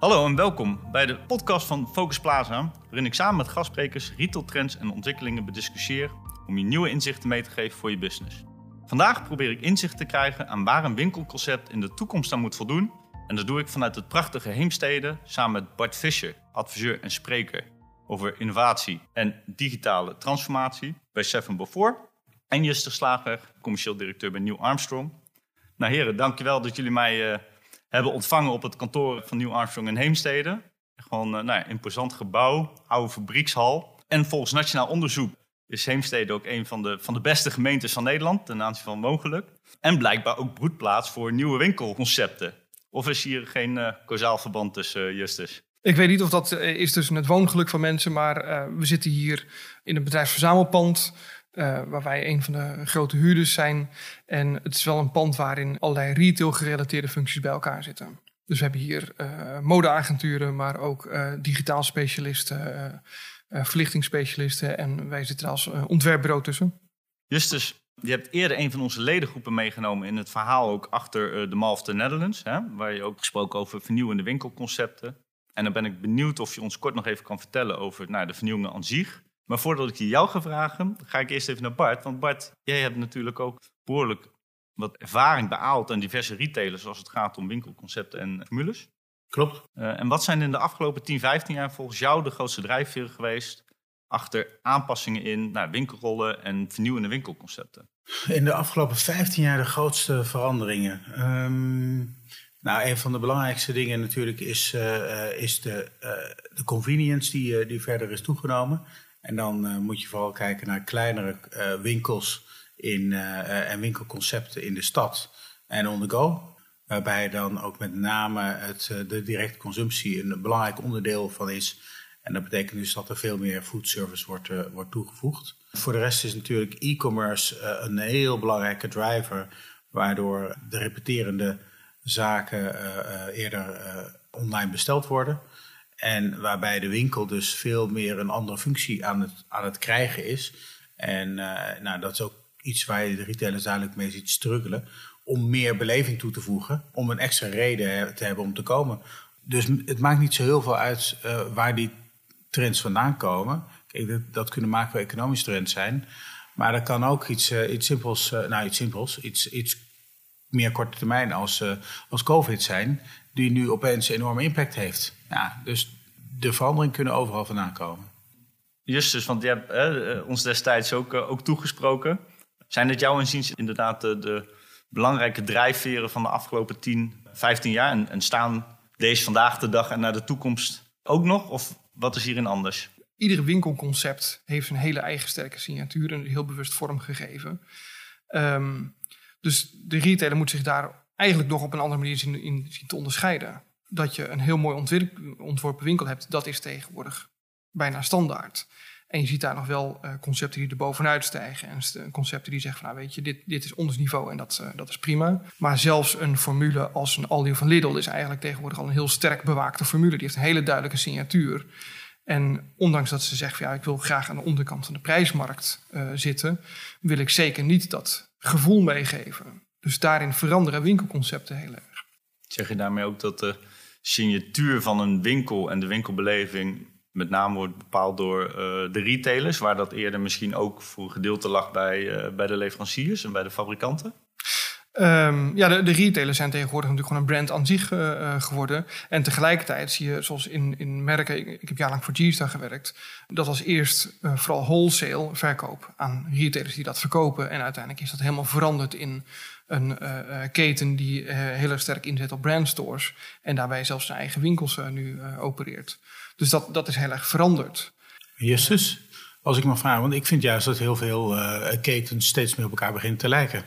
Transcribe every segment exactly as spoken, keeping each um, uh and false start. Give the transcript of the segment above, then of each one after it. Hallo en welkom bij de podcast van Focus Plaza, waarin ik samen met gastsprekers retailtrends en ontwikkelingen bediscussieer om je nieuwe inzichten mee te geven voor je business. Vandaag probeer ik inzicht te krijgen aan waar een winkelconcept in de toekomst aan moet voldoen. En dat doe ik vanuit het prachtige Heemstede samen met Bart Fischer, adviseur en spreker over innovatie en digitale transformatie bij Seven Before. En Justus Slager, commercieel directeur bij Nieuw Amstrong. Nou heren, dankjewel dat jullie mij uh, hebben ontvangen op het kantoor van Nieuw Amstrong in Heemstede. Gewoon uh, nou ja, een imposant gebouw, oude fabriekshal. En volgens Nationaal Onderzoek is Heemstede ook een van de, van de beste gemeentes van Nederland ten aanzien van mogelijk. En blijkbaar ook broedplaats voor nieuwe winkelconcepten. Of is hier geen uh, causaal verband tussen, uh, Justus? Ik weet niet of dat is tussen het woongeluk van mensen, maar uh, we zitten hier in een bedrijfsverzamelpand, uh, waar wij een van de grote huurders zijn. En het is wel een pand waarin allerlei retail-gerelateerde functies bij elkaar zitten. Dus we hebben hier uh, modeagenturen, maar ook uh, digitaal specialisten, uh, uh, verlichtingsspecialisten en wij zitten er als uh, ontwerpbureau tussen. Justus, je hebt eerder een van onze ledengroepen meegenomen in het verhaal ook achter uh, The Mall of the Netherlands, hè, waar je ook gesproken over vernieuwende winkelconcepten. En dan ben ik benieuwd of je ons kort nog even kan vertellen over nou, de vernieuwingen aan zich. Maar voordat ik die jou ga vragen, ga ik eerst even naar Bart. Want Bart, jij hebt natuurlijk ook behoorlijk wat ervaring behaald aan diverse retailers als het gaat om winkelconcepten en formules. Klopt. Uh, en wat zijn in de afgelopen tien, vijftien jaar volgens jou de grootste drijfveren geweest achter aanpassingen in nou, winkelrollen en vernieuwende winkelconcepten? In de afgelopen vijftien jaar de grootste veranderingen. Um... Nou, een van de belangrijkste dingen natuurlijk is, uh, is de, uh, de convenience die, uh, die verder is toegenomen. En dan uh, moet je vooral kijken naar kleinere uh, winkels in, uh, uh, en winkelconcepten in de stad en on the go. Waarbij dan ook met name het, uh, de directe consumptie een belangrijk onderdeel van is. En dat betekent dus dat er veel meer foodservice wordt, uh, wordt toegevoegd. Voor de rest is natuurlijk e-commerce uh, een heel belangrijke driver, waardoor de repeterende zaken uh, eerder uh, online besteld worden. En waarbij de winkel dus veel meer een andere functie aan het, aan het krijgen is. En uh, nou, dat is ook iets waar je de retailers duidelijk mee ziet struggelen. Om meer beleving toe te voegen. Om een extra reden te hebben om te komen. Dus het maakt niet zo heel veel uit uh, waar die trends vandaan komen. Kijk, dat, dat kunnen macro-economische trends zijn. Maar dat kan ook iets, uh, iets simpels, uh, nou iets simpels, iets, iets meer korte termijn als, uh, als COVID zijn, die nu opeens een enorme impact heeft. Ja, dus de veranderingen kunnen overal vandaan komen. Justus, want je hebt eh, ons destijds ook, uh, ook toegesproken. Zijn het jouw inziens inderdaad de, de belangrijke drijfveren van de afgelopen tien, vijftien jaar? En, en staan deze vandaag de dag en naar de toekomst ook nog? Of wat is hierin anders? Iedere winkelconcept heeft zijn hele eigen sterke signatuur en heel bewust vormgegeven. Um, Dus de retailer moet zich daar eigenlijk nog op een andere manier zien, in, zien te onderscheiden. Dat je een heel mooi ontwerp, ontworpen winkel hebt, dat is tegenwoordig bijna standaard. En je ziet daar nog wel uh, concepten die er bovenuit stijgen. En st- concepten die zeggen van, nou weet je, dit, dit is ons niveau en dat, uh, dat is prima. Maar zelfs een formule als een Aldi of een Lidl is eigenlijk tegenwoordig al een heel sterk bewaakte formule. Die heeft een hele duidelijke signatuur. En ondanks dat ze zegt van, ja, ik wil graag aan de onderkant van de prijsmarkt uh, zitten, wil ik zeker niet dat gevoel meegeven. Dus daarin veranderen winkelconcepten heel erg. Zeg je daarmee ook dat de signatuur van een winkel en de winkelbeleving met name wordt bepaald door uh, de retailers, waar dat eerder misschien ook voor een gedeelte lag bij, uh, bij de leveranciers en bij de fabrikanten? Um, ja, de, de retailers zijn tegenwoordig natuurlijk gewoon een brand aan zich uh, geworden. En tegelijkertijd zie je, zoals in, in merken, ik, ik heb jarenlang voor G-Star gewerkt, dat als eerst uh, vooral wholesale verkoop aan retailers die dat verkopen. En uiteindelijk is dat helemaal veranderd in een uh, keten die uh, heel erg sterk inzet op brandstores. En daarbij zelfs zijn eigen winkels uh, nu uh, opereert. Dus dat, dat is heel erg veranderd. Justus, als ik mag vragen, want ik vind juist dat heel veel uh, ketens steeds meer op elkaar beginnen te lijken.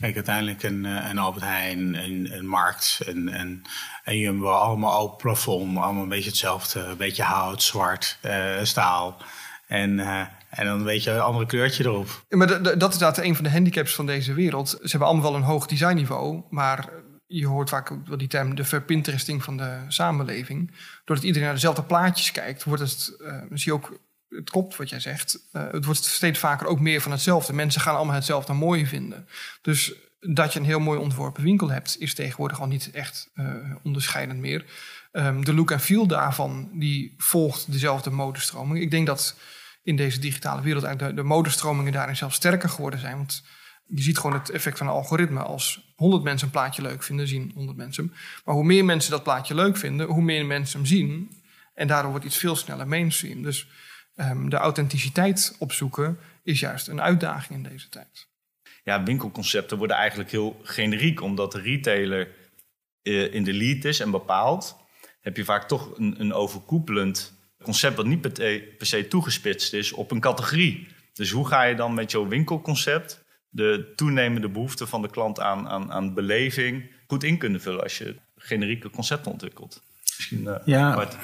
Kijk, uiteindelijk een, een Albert Heijn, een, een Markt en, en, en Jumbo, allemaal oud plafond, allemaal een beetje hetzelfde. Een beetje hout, zwart, uh, staal en, uh, en dan een beetje een ander kleurtje erop. Ja, maar d- d- dat is inderdaad een van de handicaps van deze wereld. Ze hebben allemaal wel een hoog designniveau, maar je hoort vaak wel die term de verpinteresting van de samenleving. Doordat iedereen naar dezelfde plaatjes kijkt, wordt het, uh, zie je ook, het klopt wat jij zegt. Uh, het wordt steeds vaker ook meer van hetzelfde. Mensen gaan allemaal hetzelfde mooi vinden. Dus dat je een heel mooi ontworpen winkel hebt, is tegenwoordig al niet echt uh, onderscheidend meer. Um, de look en feel daarvan die volgt dezelfde modestroming. Ik denk dat in deze digitale wereld eigenlijk de, de modestromingen daarin zelfs sterker geworden zijn. Want je ziet gewoon het effect van een algoritme. Als honderd mensen een plaatje leuk vinden, zien honderd mensen hem. Maar hoe meer mensen dat plaatje leuk vinden, hoe meer mensen hem zien. En daardoor wordt iets veel sneller mainstream. Dus um, de authenticiteit opzoeken is juist een uitdaging in deze tijd. Ja, winkelconcepten worden eigenlijk heel generiek. Omdat de retailer uh, in de lead is en bepaalt, heb je vaak toch een, een overkoepelend concept dat niet per, te, per se toegespitst is op een categorie. Dus hoe ga je dan met jouw winkelconcept de toenemende behoefte van de klant aan, aan, aan beleving goed in kunnen vullen als je generieke concepten ontwikkelt? Misschien, uh, ja, Bart.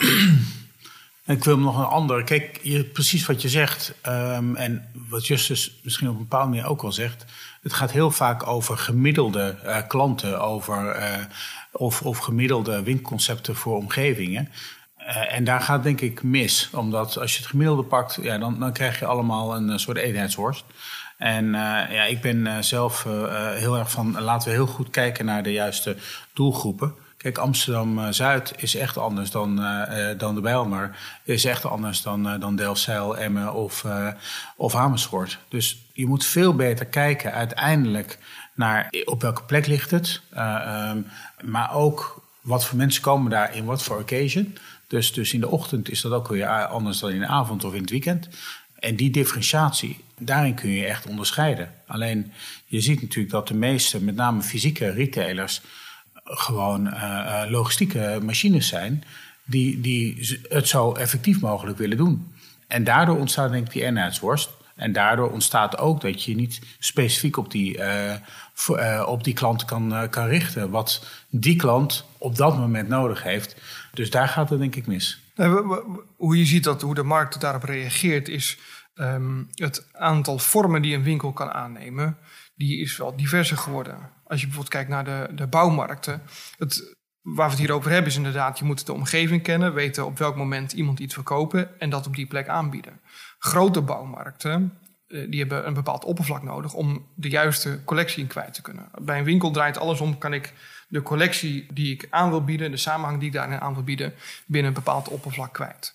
Ik wil nog een ander. Kijk, je, precies wat je zegt, um, en wat Justus misschien op een bepaalde manier ook al zegt, het gaat heel vaak over gemiddelde uh, klanten, over, uh, of, of gemiddelde winkelconcepten voor omgevingen. Uh, en daar gaat denk ik mis, omdat als je het gemiddelde pakt, ja, dan, dan krijg je allemaal een uh, soort eenheidsworst. En uh, ja, ik ben uh, zelf uh, heel erg van, uh, laten we heel goed kijken naar de juiste doelgroepen. Kijk, Amsterdam-Zuid is echt anders dan, uh, dan de Bijlmer. Is echt anders dan, uh, dan Delfzijl, Emmen of, uh, of Amersfoort. Dus je moet veel beter kijken uiteindelijk naar op welke plek ligt het. Uh, um, maar ook wat voor mensen komen daar in wat voor occasion. Dus, dus in de ochtend is dat ook weer anders dan in de avond of in het weekend. En die differentiatie, daarin kun je echt onderscheiden. Alleen je ziet natuurlijk dat de meeste, met name fysieke retailers, gewoon uh, logistieke machines zijn die, die het zo effectief mogelijk willen doen. En daardoor ontstaat denk ik die eenheidsworst. En daardoor ontstaat ook dat je niet specifiek op die, uh, voor, uh, op die klant kan, uh, kan richten. Wat die klant op dat moment nodig heeft. Dus daar gaat het denk ik mis. Hoe je ziet dat, hoe de markt daarop reageert, is um, het aantal vormen die een winkel kan aannemen, die is wel diverser geworden. Als je bijvoorbeeld kijkt naar de, de bouwmarkten. Het, waar we het hier over hebben is inderdaad, je moet de omgeving kennen, weten op welk moment iemand iets wil kopen en dat op die plek aanbieden. Grote bouwmarkten, uh, die hebben een bepaald oppervlak nodig om de juiste collectie in kwijt te kunnen. Bij een winkel draait alles om, kan ik de collectie die ik aan wil bieden, de samenhang die ik daarin aan wil bieden, binnen een bepaald oppervlak kwijt.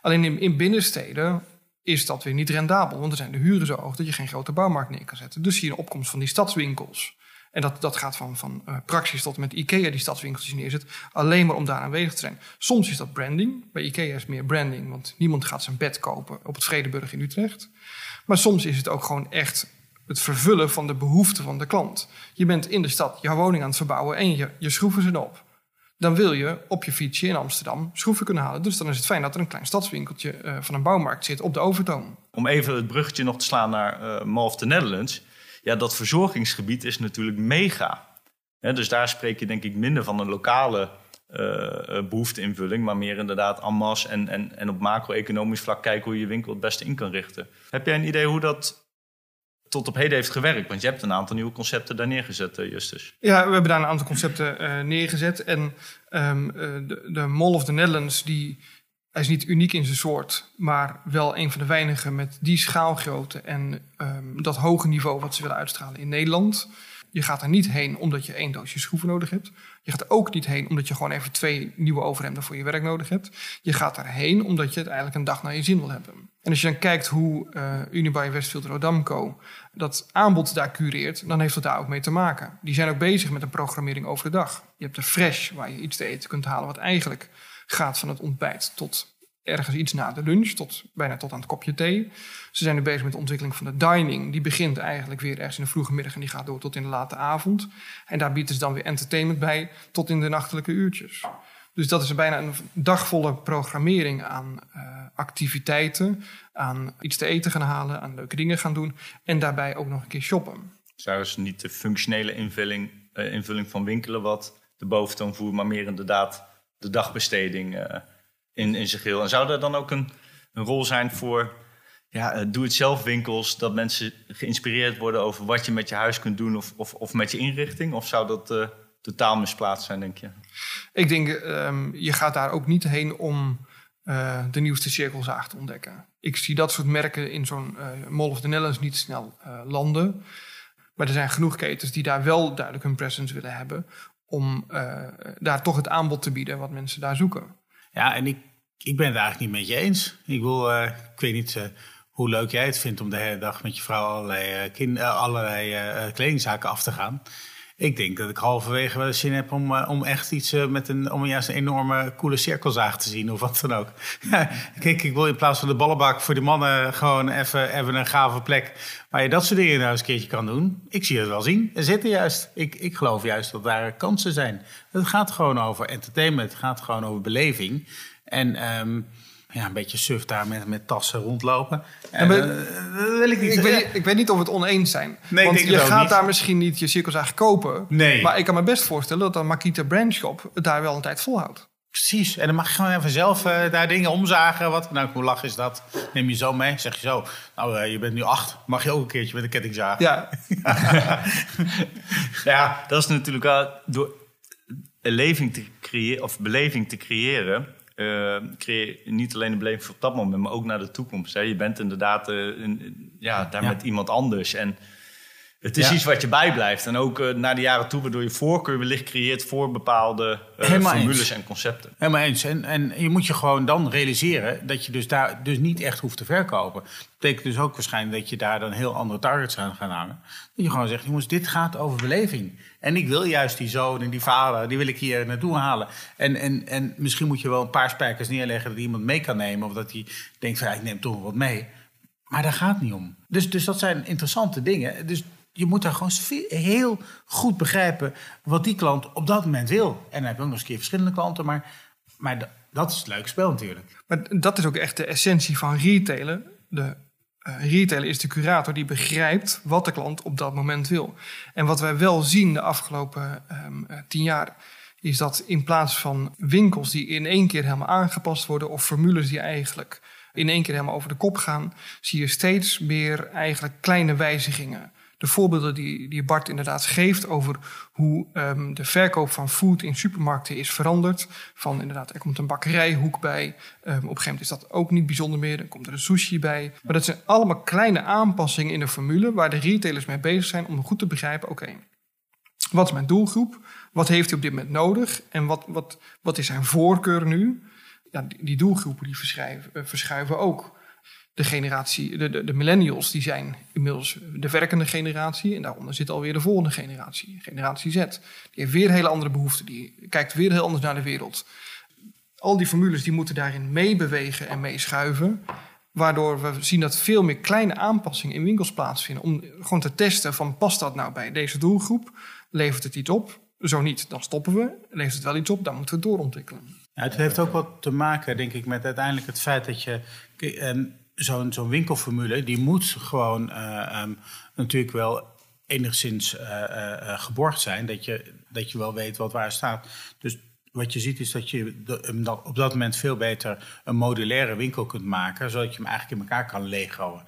Alleen in, in binnensteden is dat weer niet rendabel, want er zijn de huren zo hoog dat je geen grote bouwmarkt neer kan zetten. Dus zie je een opkomst van die stadswinkels. En dat, dat gaat van, van uh, Praxis tot met IKEA, die stadswinkeltjes neerzet, alleen maar om daar aanwezig te zijn. Soms is dat branding. Bij IKEA is het meer branding, want niemand gaat zijn bed kopen op het Vredeburg in Utrecht. Maar soms is het ook gewoon echt het vervullen van de behoeften van de klant. Je bent in de stad je woning aan het verbouwen en je, je schroeven zijn op. Dan wil je op je fietsje in Amsterdam schroeven kunnen halen. Dus dan is het fijn dat er een klein stadswinkeltje uh, van een bouwmarkt zit op de Overtoom. Om even het bruggetje nog te slaan naar uh, Mall of the Netherlands. Ja, dat verzorgingsgebied is natuurlijk mega. He, dus daar spreek je denk ik minder van een lokale uh, behoefteinvulling, maar meer inderdaad en masse en, en, en op macro-economisch vlak kijken hoe je je winkel het beste in kan richten. Heb jij een idee hoe dat tot op heden heeft gewerkt? Want je hebt een aantal nieuwe concepten daar neergezet, Justus. Ja, we hebben daar een aantal concepten uh, neergezet. En um, uh, de, de Mall of the Netherlands, die, hij is niet uniek in zijn soort, maar wel een van de weinigen met die schaalgrootte en um, dat hoge niveau wat ze willen uitstralen in Nederland. Je gaat er niet heen omdat je één doosje schroeven nodig hebt. Je gaat er ook niet heen omdat je gewoon even twee nieuwe overhemden voor je werk nodig hebt. Je gaat daarheen omdat je het eigenlijk een dag naar je zin wil hebben. En als je dan kijkt hoe uh, Unibail Westfield Rodamco dat aanbod daar cureert, dan heeft dat daar ook mee te maken. Die zijn ook bezig met een programmering over de dag. Je hebt de Fresh, waar je iets te eten kunt halen wat eigenlijk gaat van het ontbijt tot ergens iets na de lunch, tot, bijna tot aan het kopje thee. Ze zijn nu bezig met de ontwikkeling van de dining. Die begint eigenlijk weer ergens in de vroege middag en die gaat door tot in de late avond. En daar bieden ze dan weer entertainment bij tot in de nachtelijke uurtjes. Dus dat is bijna een dagvolle programmering aan uh, activiteiten, aan iets te eten gaan halen, aan leuke dingen gaan doen en daarbij ook nog een keer shoppen. Zou dus niet de functionele invulling, uh, invulling van winkelen wat de boventoon voert, maar meer inderdaad de dagbesteding uh, in, in zijn geheel. En zou er dan ook een, een rol zijn voor ja, uh, doe-het-zelf winkels, dat mensen geïnspireerd worden over wat je met je huis kunt doen of, of, of met je inrichting? Of zou dat uh, totaal misplaatst zijn, denk je? Ik denk, um, je gaat daar ook niet heen om uh, de nieuwste cirkelzaag te ontdekken. Ik zie dat soort merken in zo'n uh, Mall of the Netherlands niet snel uh, landen. Maar er zijn genoeg ketens die daar wel duidelijk hun presence willen hebben, om uh, daar toch het aanbod te bieden wat mensen daar zoeken. Ja, en ik, ik ben het eigenlijk niet met je eens. Ik wil, uh, ik weet niet uh, hoe leuk jij het vindt om de hele dag met je vrouw allerlei, uh, kind, uh, allerlei uh, kledingzaken af te gaan. Ik denk dat ik halverwege wel zin heb om, uh, om echt iets uh, met een, om juist een enorme coole cirkelzaag te zien of wat dan ook. Kijk, ik wil in plaats van de ballenbak voor de mannen gewoon even, even een gave plek waar je dat soort dingen nou eens een keertje kan doen. Ik zie het wel zien en zitten juist. Ik, ik geloof juist dat daar kansen zijn. Het gaat gewoon over entertainment, het gaat gewoon over beleving. En um, ja, een beetje suf daar met, met tassen rondlopen. En, ben, uh, dat wil ik, niet. Ik, weet, ik weet niet of we het oneens zijn. Nee, want je gaat niet. Daar misschien niet je cirkelzaag kopen. Nee. Maar ik kan me best voorstellen dat een Makita Brandshop het daar wel een tijd volhoudt. Precies. En dan mag je gewoon even zelf uh, daar dingen omzagen. Wat, nou, hoe lach is dat? Neem je zo mee? Zeg je zo. Nou, uh, je bent nu acht. Mag je ook een keertje met een ketting zagen? Ja. ja. ja, dat is natuurlijk wel door beleving te creëren. Of beleving te creëren Uh, creëer niet alleen een beleving voor dat moment, maar ook naar de toekomst. Hè? Je bent inderdaad uh, een, ja, daar ja. met iemand anders. En het is ja. iets wat je bijblijft. En ook uh, naar de jaren toe, waardoor je voorkeur wellicht creëert voor bepaalde uh, formules eens. en concepten. Helemaal eens. En, en je moet je gewoon dan realiseren dat je dus daar dus niet echt hoeft te verkopen. Dat betekent dus ook waarschijnlijk dat je daar dan heel andere targets aan gaat hangen. Dat je gewoon zegt, jongens, dit gaat over beleving. En ik wil juist die zoon en die vader, die wil ik hier naartoe halen. En, en, en misschien moet je wel een paar spijkers neerleggen dat iemand mee kan nemen. Of dat hij denkt, van, ik neem toch wat mee. Maar daar gaat het niet om. Dus, dus dat zijn interessante dingen. Dus je moet daar gewoon heel goed begrijpen wat die klant op dat moment wil. En dan heb je ook nog eens een keer verschillende klanten. Maar, maar d- dat is het leuke spel natuurlijk. Maar dat is ook echt de essentie van retailen. De uh, retailer is de curator die begrijpt wat de klant op dat moment wil. En wat wij wel zien de afgelopen um, tien jaar is dat in plaats van winkels die in één keer helemaal aangepast worden of formules die eigenlijk in één keer helemaal over de kop gaan, zie je steeds meer eigenlijk kleine wijzigingen. De voorbeelden die, die Bart inderdaad geeft over hoe um, de verkoop van food in supermarkten is veranderd. Van inderdaad, er komt een bakkerijhoek bij. Um, op een gegeven moment is dat ook niet bijzonder meer. Dan komt er een sushi bij. Maar dat zijn allemaal kleine aanpassingen in de formule waar de retailers mee bezig zijn om goed te begrijpen, oké, okay, wat is mijn doelgroep? Wat heeft hij op dit moment nodig? En wat, wat, wat is zijn voorkeur nu? Ja, die, die doelgroepen die verschuiven, uh, verschuiven ook. De generatie, de, de, de millennials, die zijn inmiddels de werkende generatie. En daaronder zit alweer de volgende generatie, generatie Z. Die heeft weer hele andere behoeften. Die kijkt weer heel anders naar de wereld. Al die formules die moeten daarin meebewegen en meeschuiven. Waardoor we zien dat veel meer kleine aanpassingen in winkels plaatsvinden. Om gewoon te testen van, past dat nou bij deze doelgroep? Levert het iets op? Zo niet, dan stoppen we. Levert het wel iets op, dan moeten we het doorontwikkelen. Ja, het heeft ook wat te maken, denk ik, met uiteindelijk het feit dat je... Um, Zo'n, zo'n winkelformule, die moet gewoon uh, um, natuurlijk wel enigszins uh, uh, geborgd zijn. Dat je, dat je wel weet wat waar staat. Dus wat je ziet is dat je de, op dat moment veel beter een modulaire winkel kunt maken. Zodat je hem eigenlijk in elkaar kan legoen.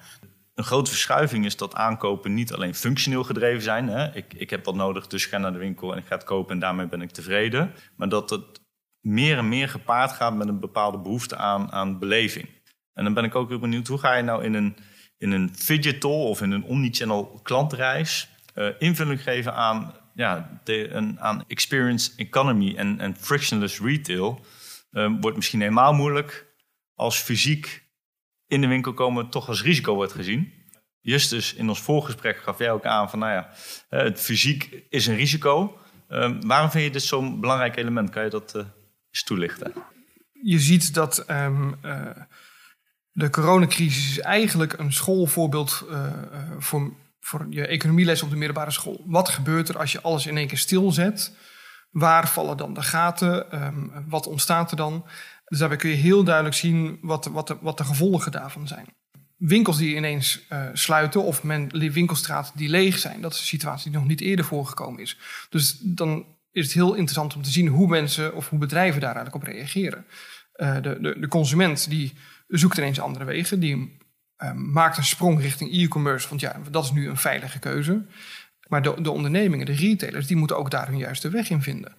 Een grote verschuiving is dat aankopen niet alleen functioneel gedreven zijn. Hè? Ik, ik heb wat nodig, dus ik ga naar de winkel en ik ga het kopen en daarmee ben ik tevreden. Maar dat het meer en meer gepaard gaat met een bepaalde behoefte aan, aan beleving. En dan ben ik ook heel benieuwd, hoe ga je nou in een, in een digital of in een omnichannel klantreis uh, invulling geven aan, ja, de, een, aan experience economy en, en frictionless retail? Uh, wordt misschien helemaal moeilijk als fysiek in de winkel komen toch als risico wordt gezien. Justus, in ons voorgesprek gaf jij ook aan van, nou ja, het fysiek is een risico. Uh, waarom vind je dit zo'n belangrijk element? Kan je dat uh, eens toelichten? Je ziet dat... Um, uh... De coronacrisis is eigenlijk een schoolvoorbeeld uh, voor, voor je economieles op de middelbare school. Wat gebeurt er als je alles in één keer stilzet? Waar vallen dan de gaten? Um, wat ontstaat er dan? Dus daarbij kun je heel duidelijk zien wat, wat, de, wat de gevolgen daarvan zijn. Winkels die ineens uh, sluiten of men, winkelstraten die leeg zijn. Dat is een situatie die nog niet eerder voorgekomen is. Dus dan is het heel interessant om te zien hoe mensen of hoe bedrijven daar eigenlijk op reageren. Uh, de, de, de consument die... zoekt ineens andere wegen. Die uh, maakt een sprong richting e-commerce. Want ja, dat is nu een veilige keuze. Maar de, de ondernemingen, de retailers, die moeten ook daar hun juiste weg in vinden.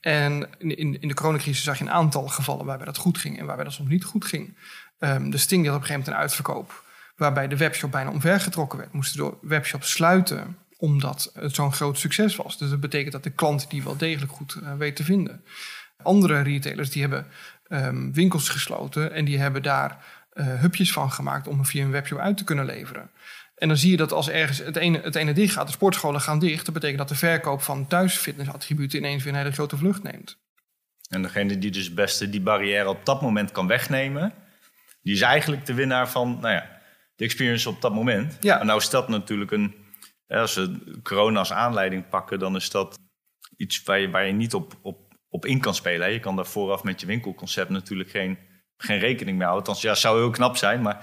En in, in de coronacrisis zag je een aantal gevallen waarbij dat goed ging en waarbij dat soms niet goed ging. Um, de Sting had op een gegeven moment een uitverkoop waarbij de webshop bijna omvergetrokken werd. Moesten door webshops sluiten omdat het zo'n groot succes was. Dus dat betekent dat de klant die wel degelijk goed uh, weet te vinden. Andere retailers die hebben um, winkels gesloten en die hebben daar uh, hubjes van gemaakt om via een webshop uit te kunnen leveren. En dan zie je dat als ergens het ene, het ene dicht gaat, de sportscholen gaan dicht, dat betekent dat de verkoop van thuisfitnessattributen ineens weer een hele grote vlucht neemt. En degene die dus het beste die barrière op dat moment kan wegnemen, die is eigenlijk de winnaar van nou ja, de experience op dat moment. Ja. Maar nou is dat natuurlijk een, als we corona als aanleiding pakken, dan is dat iets waar je, waar je niet op, op, op in kan spelen. Je kan daar vooraf met je winkelconcept natuurlijk geen, geen rekening mee houden. Althans, ja, zou heel knap zijn, maar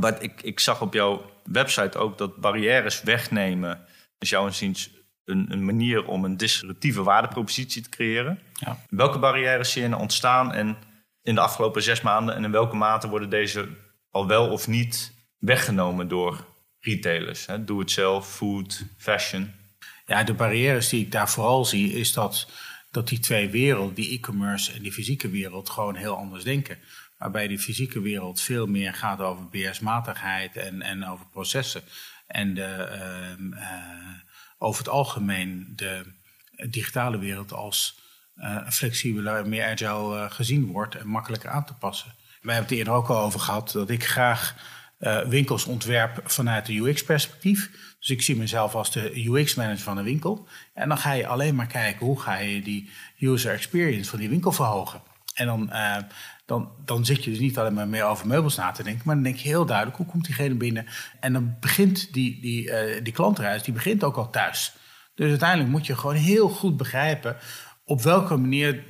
wat ik, ik zag op jouw website ook dat barrières wegnemen is jouw inziens een, een manier om een disruptieve waardepropositie te creëren. Ja. Welke barrières zie je nou ontstaan en in de afgelopen zes maanden en in welke mate worden deze al wel of niet weggenomen door retailers? Doe het zelf, food, fashion. Ja, de barrières die ik daar vooral zie is dat, dat die twee werelden, die e-commerce en die fysieke wereld, gewoon heel anders denken. Waarbij de fysieke wereld veel meer gaat over beheersmatigheid en, en over processen. En de, uh, uh, over het algemeen de digitale wereld als uh, flexibeler en meer agile uh, gezien wordt en makkelijker aan te passen. Wij hebben het eerder ook al over gehad dat ik graag uh, winkels ontwerp vanuit de U X-perspectief. Dus ik zie mezelf als de U X-manager van een winkel. En dan ga je alleen maar kijken hoe ga je die user experience van die winkel verhogen. En dan, uh, dan, dan zit je dus niet alleen maar meer over meubels na te denken, maar dan denk je heel duidelijk, hoe komt diegene binnen? En dan begint die, die, uh, die klantreis, die begint ook al thuis. Dus uiteindelijk moet je gewoon heel goed begrijpen op welke manier,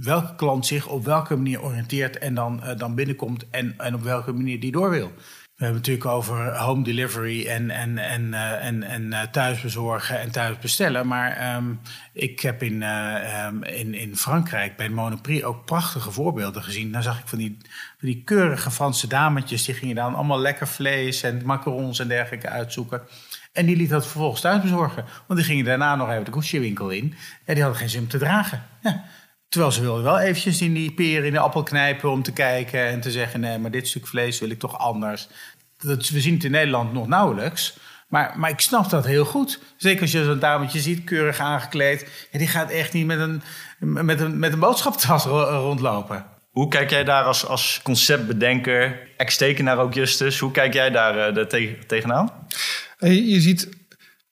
welke klant zich op welke manier oriënteert en dan, uh, dan binnenkomt en, en op welke manier die door wil. We hebben het natuurlijk over home delivery en, en, en, uh, en, en uh, thuisbezorgen en thuisbestellen. Maar um, ik heb in, uh, um, in, in Frankrijk bij Monoprix ook prachtige voorbeelden gezien. Daar zag ik van die, van die keurige Franse dametjes. Die gingen dan allemaal lekker vlees en macarons en dergelijke uitzoeken. En die liet dat vervolgens thuisbezorgen. Want die gingen daarna nog even de koetsjewinkel in. En die hadden geen zin om te dragen. Ja. Terwijl ze wilden wel eventjes in die peren in de appel knijpen om te kijken en te zeggen, nee, maar dit stuk vlees wil ik toch anders. Dat, we zien het in Nederland nog nauwelijks, maar, maar ik snap dat heel goed. Zeker als je zo'n dametje ziet, keurig aangekleed, en die gaat echt niet met een, met een, met een boodschaptas rondlopen. Hoe kijk jij daar als, als conceptbedenker, ex-tekenaar ook Justus, hoe kijk jij daar uh, te- tegenaan? Je, je ziet,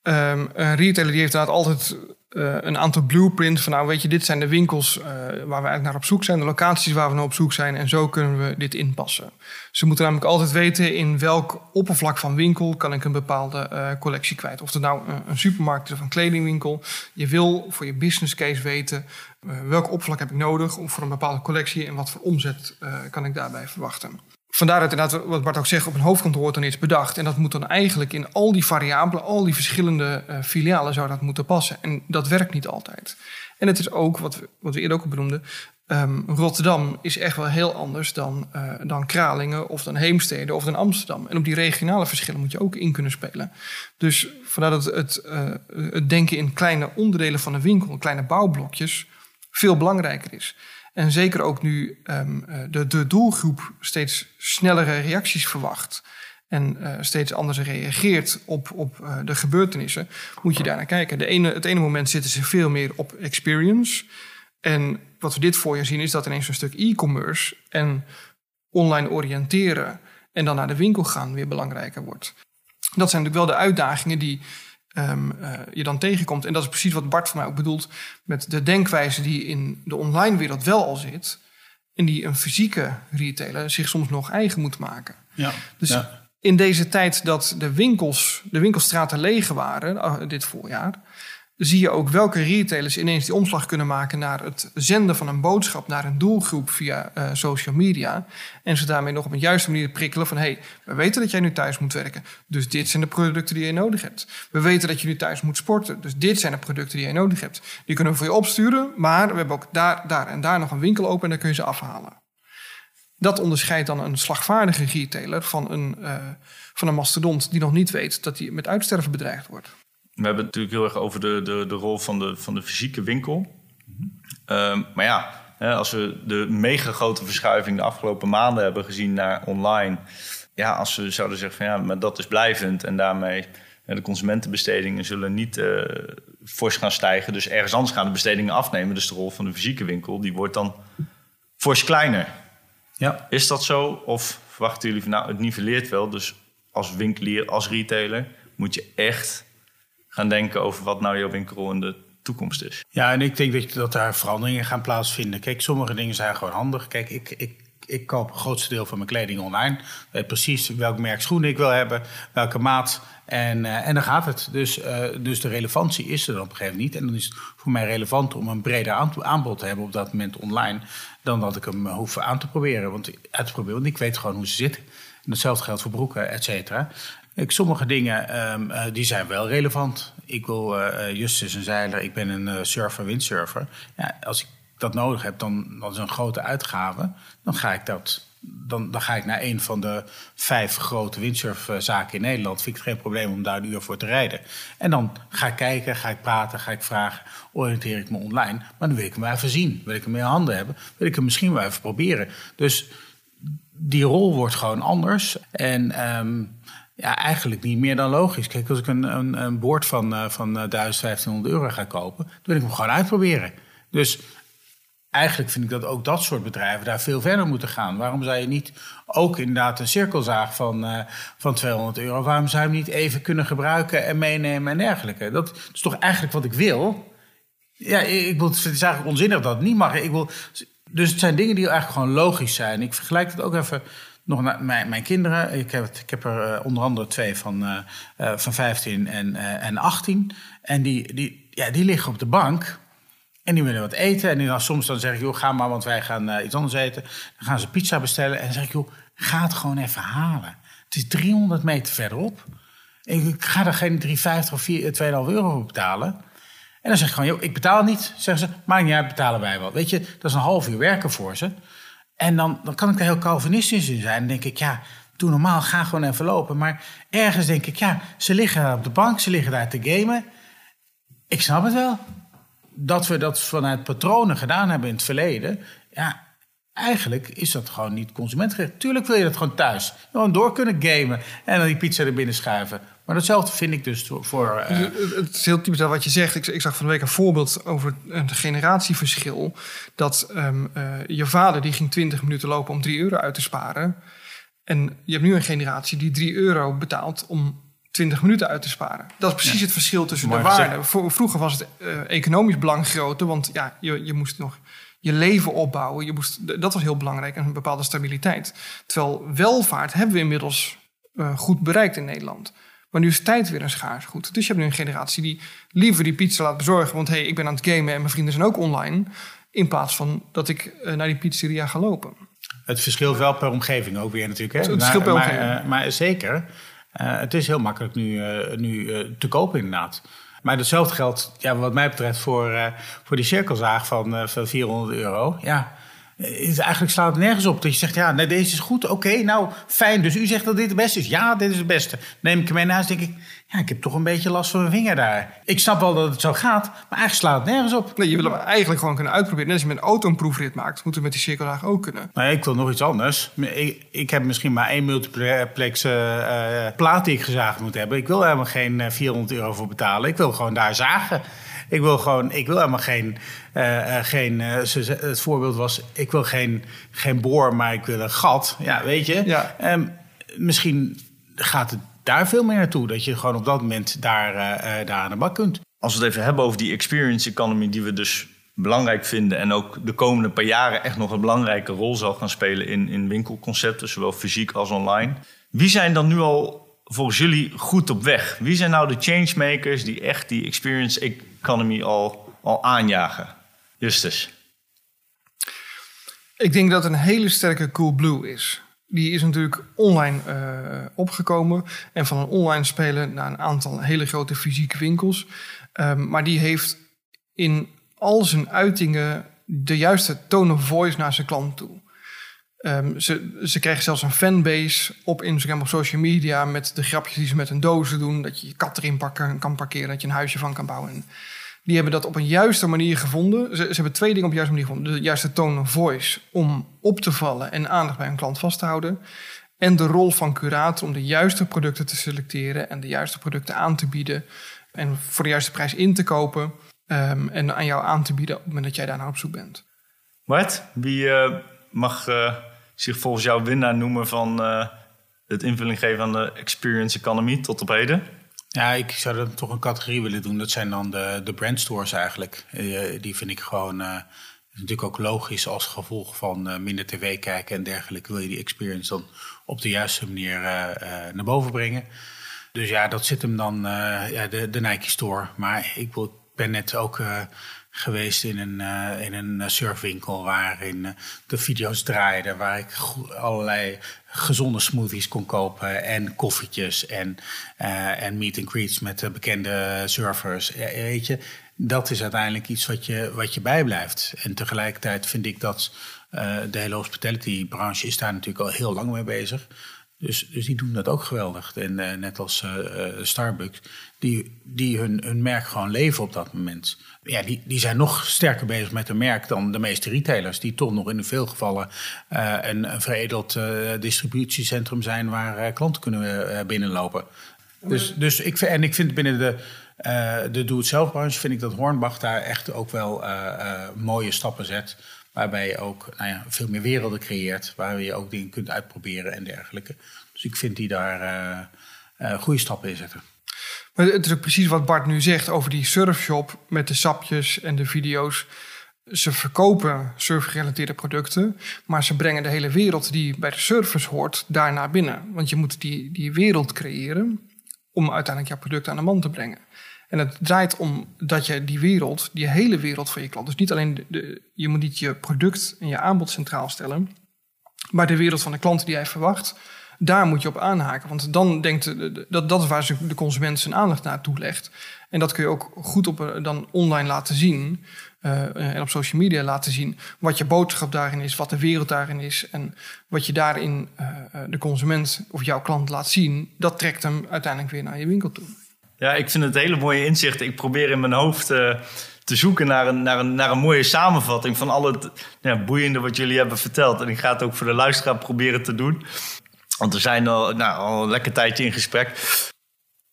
um, een retailer die heeft inderdaad altijd Uh, een aantal blueprints van, nou weet je, dit zijn de winkels uh, waar we eigenlijk naar op zoek zijn, de locaties waar we naar op zoek zijn en zo kunnen we dit inpassen. Ze moeten namelijk altijd weten in welk oppervlak van winkel kan ik een bepaalde uh, collectie kwijt. Of het nou een, een supermarkt is of een kledingwinkel. Je wil voor je business case weten uh, welk oppervlak heb ik nodig voor een bepaalde collectie en wat voor omzet uh, kan ik daarbij verwachten. Vandaar dat inderdaad, wat Bart ook zegt, op een hoofdkantoor wordt dan iets bedacht. En dat moet dan eigenlijk in al die variabelen, al die verschillende uh, filialen zou dat moeten passen. En dat werkt niet altijd. En het is ook, wat we, wat we eerder ook al benoemden, um, Rotterdam is echt wel heel anders dan, uh, dan Kralingen of dan Heemstede of dan Amsterdam. En op die regionale verschillen moet je ook in kunnen spelen. Dus vandaar dat het, uh, het denken in kleine onderdelen van een winkel, kleine bouwblokjes, veel belangrijker is. En zeker ook nu um, de, de doelgroep steeds snellere reacties verwacht en uh, steeds anders reageert op, op uh, de gebeurtenissen, moet je daar naar kijken. De ene, het ene moment zitten ze veel meer op experience. En wat we dit voorjaar zien is dat ineens een stuk e-commerce en online oriënteren en dan naar de winkel gaan weer belangrijker wordt. Dat zijn natuurlijk wel de uitdagingen die Um, uh, je dan tegenkomt. En dat is precies wat Bart voor mij ook bedoelt met de denkwijze die in de online wereld wel al zit en die een fysieke retailer zich soms nog eigen moet maken. Ja, dus ja. In deze tijd dat de winkels, de winkelstraten leeg waren, uh, dit voorjaar, zie je ook welke retailers ineens die omslag kunnen maken naar het zenden van een boodschap naar een doelgroep via uh, social media. En ze daarmee nog op een juiste manier prikkelen van, hey, we weten dat jij nu thuis moet werken, dus dit zijn de producten die je nodig hebt. We weten dat je nu thuis moet sporten, dus dit zijn de producten die je nodig hebt. Die kunnen we voor je opsturen, maar we hebben ook daar, daar en daar nog een winkel open en daar kun je ze afhalen. Dat onderscheidt dan een slagvaardige retailer van een, uh, van een mastodont die nog niet weet dat hij met uitsterven bedreigd wordt. We hebben het natuurlijk heel erg over de, de, de rol van de, van de fysieke winkel. Mm-hmm. Um, maar ja, als we de mega grote verschuiving de afgelopen maanden hebben gezien naar online. Ja, als we zouden zeggen van ja, maar dat is blijvend. En daarmee de consumentenbestedingen zullen niet uh, fors gaan stijgen. Dus ergens anders gaan de bestedingen afnemen. Dus de rol van de fysieke winkel, die wordt dan fors kleiner. Ja. Is dat zo? Of verwachten jullie van nou, het nivelleert wel. Dus als winkelier, als retailer moet je echt gaan denken over wat nou jouw winkelrol in de toekomst is. Ja, en ik denk dat, dat daar veranderingen gaan plaatsvinden. Kijk, sommige dingen zijn gewoon handig. Kijk, ik... ik Ik koop het grootste deel van mijn kleding online. Weet precies welk merk schoenen ik wil hebben, welke maat. En, uh, en dan gaat het. Dus, uh, dus de relevantie is er dan op een gegeven moment niet. En dan is het voor mij relevant om een breder aanbod te hebben op dat moment online, dan dat ik hem hoef aan te proberen. Want, uit te proberen, want ik weet gewoon hoe ze zitten. En hetzelfde geldt voor broeken, et cetera. Sommige dingen um, uh, die zijn wel relevant. Ik wil uh, Justus een zeiler, ik ben een uh, surfer, windsurfer. Ja, als ik dat nodig heb, dan dat is een grote uitgave. Dan ga ik dat. Dan, dan ga ik naar een van de vijf grote windsurfzaken in Nederland. Vind ik het geen probleem om daar een uur voor te rijden. En dan ga ik kijken, ga ik praten, ga ik vragen. Oriënteer ik me online. Maar dan wil ik hem even zien. Wil ik hem in handen hebben. Wil ik hem misschien wel even proberen. Dus die rol wordt gewoon anders. En um, ja, eigenlijk niet meer dan logisch. Kijk, als ik een, een, een boord van, uh, van duizend vijftienhonderd euro ga kopen, dan wil ik hem gewoon uitproberen. Dus eigenlijk vind ik dat ook dat soort bedrijven daar veel verder moeten gaan. Waarom zou je niet ook inderdaad een cirkelzaag van, uh, van tweehonderd euro... waarom zou je hem niet even kunnen gebruiken en meenemen en dergelijke? Dat is toch eigenlijk wat ik wil? Ja, ik wil, het is eigenlijk onzinnig dat het niet mag. Ik wil, dus het zijn dingen die eigenlijk gewoon logisch zijn. Ik vergelijk het ook even nog naar mijn, mijn kinderen. Ik heb, het, ik heb er uh, onder andere twee van, uh, uh, van vijftien en, uh, en achttien. En die, die, ja, die liggen op de bank. En die willen wat eten. En dan soms dan zeg ik, joh, ga maar, want wij gaan uh, iets anders eten. Dan gaan ze pizza bestellen. En dan zeg ik, joh, ga het gewoon even halen. Het is driehonderd meter verderop. En ik ga daar geen drie vijftig of twee komma vijf euro voor betalen. En dan zeg ik gewoon, joh, ik betaal niet. Zeggen ze, maakt niet uit, betalen wij wel. Weet je, dat is een half uur werken voor ze. En dan, dan kan ik er heel calvinistisch in zijn. Dan denk ik, ja, doe normaal, ga gewoon even lopen. Maar ergens denk ik, ja, ze liggen daar op de bank. Ze liggen daar te gamen. Ik snap het wel. Dat we dat vanuit patronen gedaan hebben in het verleden. Ja, eigenlijk is dat gewoon niet consumentgericht. Tuurlijk wil je dat gewoon thuis. Gewoon door kunnen gamen en dan die pizza er binnen schuiven. Maar datzelfde vind ik dus voor... Uh... Het is heel typisch wat je zegt. Ik, ik zag van de week een voorbeeld over een generatieverschil. Dat um, uh, je vader die ging twintig minuten lopen om drie euro uit te sparen. En je hebt nu een generatie die drie euro betaalt om twintig minuten uit te sparen. Dat is precies ja. Het verschil tussen Mooi de waarden. Vroeger was het uh, economisch belang groter, want ja, je, je moest nog je leven opbouwen. Je moest, dat was heel belangrijk en een bepaalde stabiliteit. Terwijl welvaart hebben we inmiddels uh, goed bereikt in Nederland. Maar nu is tijd weer een schaars goed. Dus je hebt nu een generatie die liever die pizza laat bezorgen, want hey, ik ben aan het gamen en mijn vrienden zijn ook online, in plaats van dat ik uh, naar die pizzeria ga lopen. Het verschilt wel per omgeving ook weer natuurlijk. Hè? Het, het verschilt per omgeving. Maar, uh, maar zeker. Uh, het is heel makkelijk nu, uh, nu uh, te kopen inderdaad. Maar hetzelfde geldt, ja, wat mij betreft, voor, uh, voor die cirkelzaag van, uh, van vierhonderd euro. Ja, is, eigenlijk slaat het nergens op dat je zegt, ja, nee, deze is goed, oké, okay, nou, fijn. Dus u zegt dat dit het beste is? Ja, dit is het beste. Neem ik hem mee naar huis, denk ik, ja, ik heb toch een beetje last van mijn vinger daar. Ik snap wel dat het zo gaat, maar eigenlijk slaat het nergens op. Nee, je wil hem eigenlijk gewoon kunnen uitproberen. Net als je met een auto een proefrit maakt, moet het met die cirkelzaag ook kunnen. Nee, ik wil nog iets anders. Ik, ik heb misschien maar één multiplex uh, uh, plaat die ik gezaagd moet hebben. Ik wil helemaal geen vierhonderd euro voor betalen. Ik wil gewoon daar zagen. Ik wil gewoon, ik wil helemaal geen, uh, geen uh, ze, het voorbeeld was, ik wil geen, geen boor, maar ik wil een gat. Ja, weet je. Ja. Um, misschien gaat het daar veel meer naartoe, dat je gewoon op dat moment daar, uh, daar aan de bak kunt. Als we het even hebben over die experience economy die we dus belangrijk vinden en ook de komende paar jaren echt nog een belangrijke rol zal gaan spelen in, in winkelconcepten, zowel fysiek als online. Wie zijn dan nu al volgens jullie goed op weg? Wie zijn nou de changemakers die echt die experience economy al, al aanjagen? Justus. Ik denk dat een hele sterke Coolblue is. Die is natuurlijk online uh, opgekomen. En van een online speler naar een aantal hele grote fysieke winkels. Um, maar die heeft in al zijn uitingen de juiste tone of voice naar zijn klant toe. Um, ze, ze krijgen zelfs een fanbase op Instagram, op social media, met de grapjes die ze met hun dozen doen. Dat je je kat erin pakken, kan parkeren, dat je een huisje van kan bouwen. En die hebben dat op een juiste manier gevonden. Ze, ze hebben twee dingen op de juiste manier gevonden. De juiste tone of voice om op te vallen en aandacht bij hun klant vast te houden. En de rol van curator om de juiste producten te selecteren en de juiste producten aan te bieden en voor de juiste prijs in te kopen um, en aan jou aan te bieden op het moment dat jij daar naar op zoek bent. Bart, wie uh, mag uh, zich volgens jou winnaar noemen van uh, het invulling geven aan de experience economy tot op heden? Ja, ik zou dan toch een categorie willen doen. Dat zijn dan de, de brandstores eigenlijk. Uh, die vind ik gewoon... Uh, natuurlijk ook logisch als gevolg van uh, minder tv kijken en dergelijke. Wil je die experience dan op de juiste manier uh, uh, naar boven brengen. Dus ja, dat zit hem dan, uh, ja, de, de Nike Store. Maar ik ben net ook uh, geweest in een, uh, in een surfwinkel waarin uh, de video's draaiden. Waar ik go- allerlei gezonde smoothies kon kopen en koffietjes en, uh, en meet and greets met uh, bekende surfers. Ja, weet je... Dat is uiteindelijk iets wat je, wat je bijblijft. En tegelijkertijd vind ik dat uh, de hele hospitality-branche is daar natuurlijk al heel lang mee bezig. Dus, dus die doen dat ook geweldig. En uh, net als uh, Starbucks, die, die hun, hun merk gewoon leven op dat moment. Ja, die, die zijn nog sterker bezig met hun merk dan de meeste retailers. Die toch nog in veel gevallen uh, een, een veredeld uh, distributiecentrum zijn waar uh, klanten kunnen uh, binnenlopen. Dus, dus ik, en ik vind binnen de... Uh, de doe-het-zelf-branche vind ik dat Hornbach daar echt ook wel uh, uh, mooie stappen zet. Waarbij je ook nou ja, veel meer werelden creëert. Waar je ook dingen kunt uitproberen en dergelijke. Dus ik vind die daar uh, uh, goede stappen in zetten. Maar het is ook precies wat Bart nu zegt over die surfshop met de sapjes en de video's. Ze verkopen surfgerelateerde producten. Maar ze brengen de hele wereld die bij de surfers hoort daarna binnen. Want je moet die, die wereld creëren om uiteindelijk jouw product aan de man te brengen. En het draait om dat je die wereld, die hele wereld van je klant... dus niet alleen, de, de, je moet niet je product en je aanbod centraal stellen... maar de wereld van de klant die jij verwacht, daar moet je op aanhaken. Want dan denkt de, dat, dat is waar de consument zijn aandacht naartoe legt. En dat kun je ook goed op, dan online laten zien... Uh, en op social media laten zien wat je boodschap daarin is... wat de wereld daarin is en wat je daarin uh, de consument of jouw klant laat zien... dat trekt hem uiteindelijk weer naar je winkel toe. Ja, ik vind het een hele mooie inzicht. Ik probeer in mijn hoofd uh, te zoeken naar een, naar, een, naar een mooie samenvatting... van al het ja, boeiende wat jullie hebben verteld. En ik ga het ook voor de luisteraar proberen te doen. Want we zijn al, nou, al een lekker tijdje in gesprek.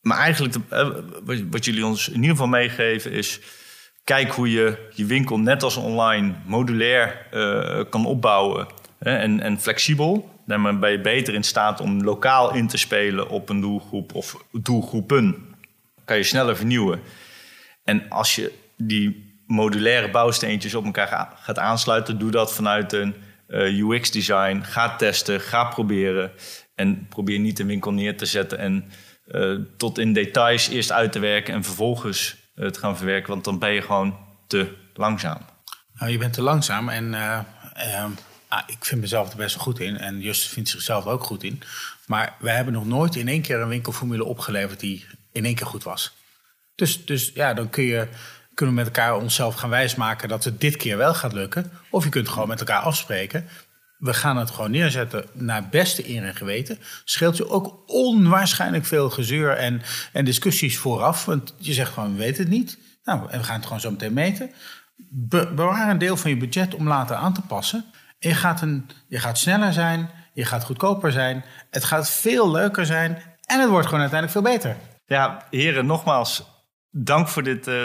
Maar eigenlijk de, wat jullie ons in ieder geval meegeven is... kijk hoe je je winkel net als online modulair uh, kan opbouwen hè, en, en flexibel. Daarmee ben je beter in staat om lokaal in te spelen op een doelgroep of doelgroepen. Kan je sneller vernieuwen. En als je die modulaire bouwsteentjes op elkaar gaat aansluiten... doe dat vanuit een uh, U X-design. Ga testen, ga proberen. En probeer niet een winkel neer te zetten... en uh, tot in details eerst uit te werken en vervolgens... het gaan verwerken, want dan ben je gewoon te langzaam. Nou, je bent te langzaam en uh, uh, ah, ik vind mezelf er best wel goed in... en Justus vindt zichzelf er ook goed in. Maar wij hebben nog nooit in één keer een winkelformule opgeleverd... die in één keer goed was. Dus, dus ja, dan kun je, kunnen we met elkaar onszelf gaan wijsmaken... dat het dit keer wel gaat lukken. Of je kunt gewoon met elkaar afspreken... we gaan het gewoon neerzetten naar beste eer en geweten. Scheelt je ook onwaarschijnlijk veel gezeur en, en discussies vooraf. Want je zegt gewoon, we weten het niet. Nou, en we gaan het gewoon zo meteen meten. Be- bewaar een deel van je budget om later aan te passen. En je gaat, een, je gaat sneller zijn, je gaat goedkoper zijn. Het gaat veel leuker zijn en het wordt gewoon uiteindelijk veel beter. Ja, heren, nogmaals, dank voor dit uh,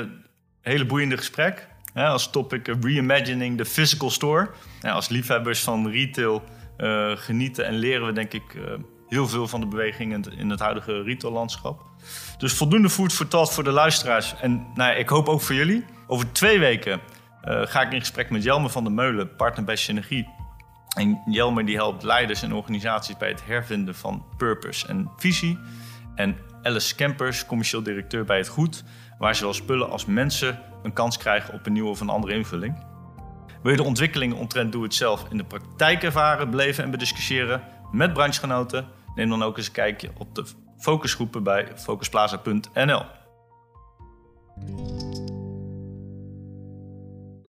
hele boeiende gesprek. Ja, als topic uh, reimagining the physical store. Ja, als liefhebbers van retail uh, genieten en leren we denk ik uh, heel veel van de bewegingen in, in het huidige retaillandschap. Dus voldoende food for thought voor de luisteraars. En nou, ik hoop ook voor jullie. Over twee weken uh, ga ik in gesprek met Jelmer van der Meulen, partner bij Synergie. En Jelmer die helpt leiders en organisaties bij het hervinden van purpose en visie. En Alice Kempers, commercieel directeur bij Het Goed, waar zowel spullen als mensen een kans krijgen op een nieuwe of een andere invulling. Wil je de ontwikkelingen omtrent doe-het-zelf in de praktijk ervaren, beleven en bediscussiëren met branchegenoten? Neem dan ook eens een kijkje op de focusgroepen bij focusplaza punt n l.